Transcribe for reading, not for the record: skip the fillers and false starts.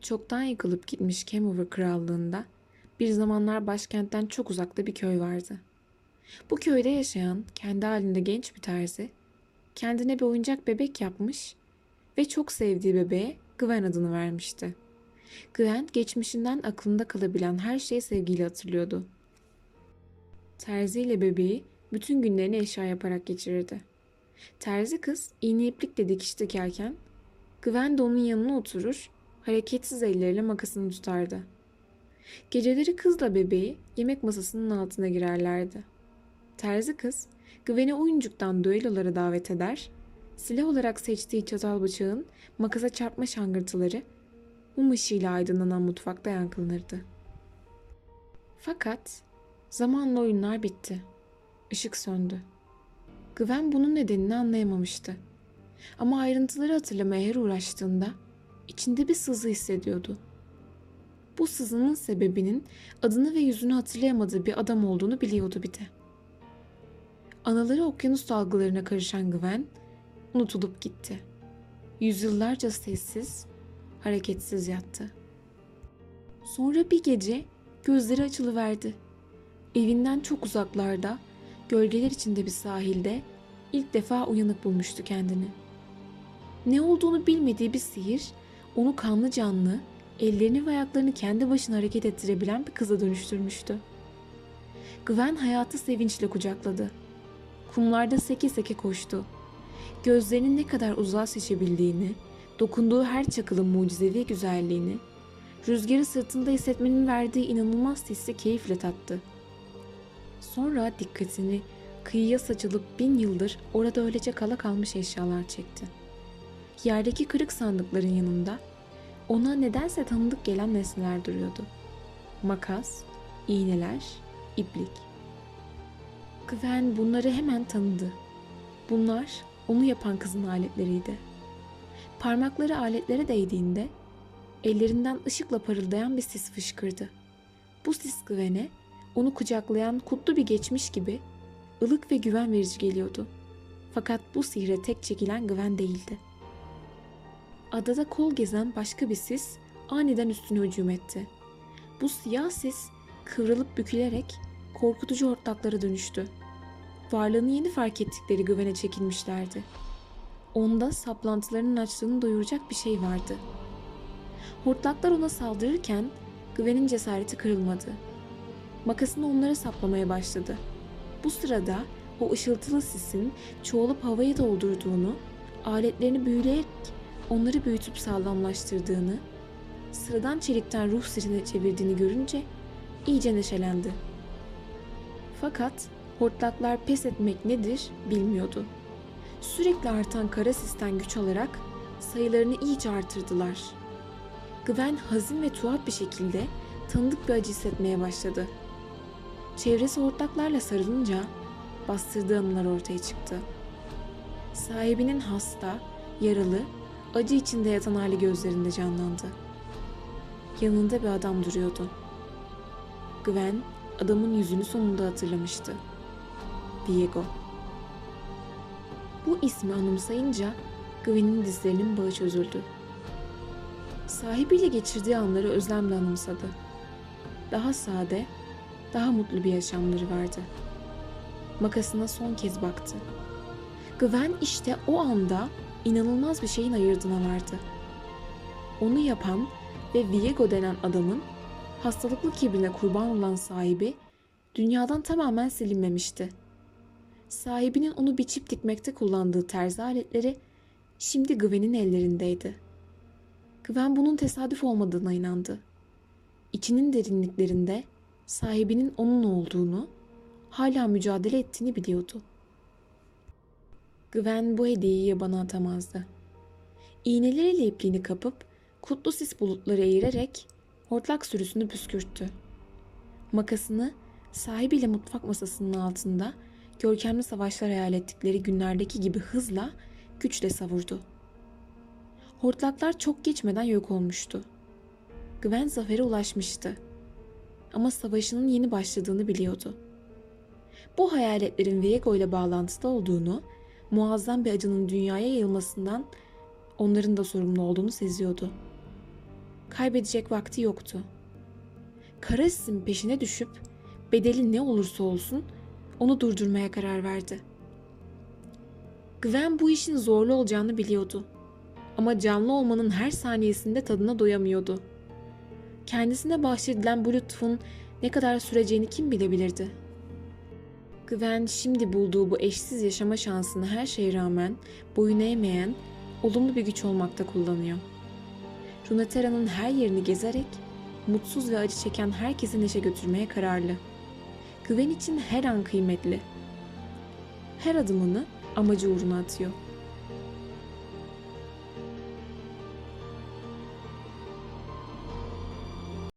Çoktan yıkılıp gitmiş Kemover krallığında bir zamanlar başkentten çok uzakta bir köy vardı. Bu köyde yaşayan kendi halinde genç bir terzi kendine bir oyuncak bebek yapmış ve çok sevdiği bebeğe Gwen adını vermişti. Gwen geçmişinden aklında kalabilen her şeyi sevgiyle hatırlıyordu. Terzi ile bebeği bütün günlerini eşya yaparak geçirirdi. Terzi kız iğne iplikle dikiş dikerken Gwen de onun yanına oturur, hareketsiz elleriyle makasını tutardı. Geceleri kızla bebeği yemek masasının altına girerlerdi. Terzi kız Gwen'i oyuncuktan düellolara davet eder, silah olarak seçtiği çatal bıçağın makasa çarpma şangırtıları mum ışığıyla aydınlanan mutfakta yankılanırdı. Fakat zamanla oyunlar bitti. Işık söndü. Gwen bunun nedenini anlayamamıştı. Ama ayrıntıları hatırlamaya her uğraştığında içinde bir sızı hissediyordu. Bu sızının sebebinin adını ve yüzünü hatırlayamadığı bir adam olduğunu biliyordu bir de. Anaları okyanus dalgalarına karışan Gwen unutulup gitti. Yüzyıllarca sessiz, hareketsiz yattı. Sonra bir gece gözleri açılıverdi. Evinden çok uzaklarda, gölgeler içinde bir sahilde ilk defa uyanık bulmuştu kendini. Ne olduğunu bilmediği bir sihir, onu kanlı canlı, ellerini ve ayaklarını kendi başına hareket ettirebilen bir kıza dönüştürmüştü. Gwen hayatı sevinçle kucakladı. Kumlarda seke seke koştu. Gözlerinin ne kadar uzağa seçebildiğini, dokunduğu her çakılın mucizevi güzelliğini, rüzgarı sırtında hissetmenin verdiği inanılmaz hissi keyifle tattı. Sonra dikkatini kıyıya saçılıp 1000 yıldır orada öylece kala kalmış eşyalar çekti. Yerdeki kırık sandıkların yanında ona nedense tanıdık gelen nesneler duruyordu. Makas, iğneler, iplik. Gwen bunları hemen tanıdı. Bunlar onu yapan kızın aletleriydi. Parmakları aletlere değdiğinde ellerinden ışıkla parıldayan bir sis fışkırdı. Bu sis Gwen'e onu kucaklayan kutlu bir geçmiş gibi ılık ve güven verici geliyordu. Fakat bu sihre tek çekilen Gwen değildi. Adada kol gezen başka bir sis aniden üstüne hücum etti. Bu siyah sis kıvrılıp bükülerek korkutucu hortlaklara dönüştü. Varlığını yeni fark ettikleri Gwen'e çekilmişlerdi. Onda saplantılarının açlığını doyuracak bir şey vardı. Hortlaklar ona saldırırken Gwen'in cesareti kırılmadı. Makasını onlara saplamaya başladı. Bu sırada o ışıltılı sisin çoğalıp havayı doldurduğunu, aletlerini büyüleyerek onları büyütüp sağlamlaştırdığını, sıradan çelikten ruh sirine çevirdiğini görünce iyice neşelendi. Fakat hortlaklar pes etmek nedir bilmiyordu. Sürekli artan kara sisten güç alarak sayılarını iyice artırdılar. Gwen hazin ve tuhaf bir şekilde tanıdık bir acı hissetmeye başladı. Çevresi hortlaklarla sarılınca bastırdığı anılar ortaya çıktı. Sahibinin hasta, yaralı, acı içinde yatan hali gözlerinde canlandı. Yanında bir adam duruyordu. Gwen adamın yüzünü sonunda hatırlamıştı. Viego. Bu ismi anımsayınca Gwen'in dizlerinin bağı çözüldü. Sahibiyle geçirdiği anları özlemle anımsadı. Daha sade, daha mutlu bir yaşamları vardı. Makasına son kez baktı. Gwen işte o anda inanılmaz bir şeyin ayırdına vardı. Onu yapan ve Viego denen adamın hastalıklı kibrine kurban olan sahibi dünyadan tamamen silinmemişti. Sahibinin onu biçip dikmekte kullandığı terzi aletleri şimdi Gwen'in ellerindeydi. Gwen bunun tesadüf olmadığına inandı. İçinin derinliklerinde sahibinin onun olduğunu, hala mücadele ettiğini biliyordu. Gwen bu hediyeyi yabana atamazdı. İğneleriyle ipliğini kapıp kutlu sis bulutları eğirerek hortlak sürüsünü püskürttü. Makasını sahibiyle mutfak masasının altında görkemli savaşlar hayal ettikleri günlerdeki gibi hızla, güçle savurdu. Hortlaklar çok geçmeden yok olmuştu. Gwen zafere ulaşmıştı. Ama savaşının yeni başladığını biliyordu. Bu hayaletlerin Viego ile bağlantılı olduğunu, muazzam bir acının dünyaya yayılmasından onların da sorumlu olduğunu seziyordu. Kaybedecek vakti yoktu. Kara sisin peşine düşüp bedeli ne olursa olsun onu durdurmaya karar verdi. Gwen bu işin zorlu olacağını biliyordu. Ama canlı olmanın her saniyesinde tadına doyamıyordu. Kendisine bahşedilen bu lütfun ne kadar süreceğini kim bilebilirdi? Gwen şimdi bulduğu bu eşsiz yaşama şansını her şeye rağmen boyun eğmeyen, olumlu bir güç olmakta kullanıyor. Runeterra'nın her yerini gezerek, mutsuz ve acı çeken herkesi neşe götürmeye kararlı. Gwen için her an kıymetli. Her adımını amacı uğruna atıyor.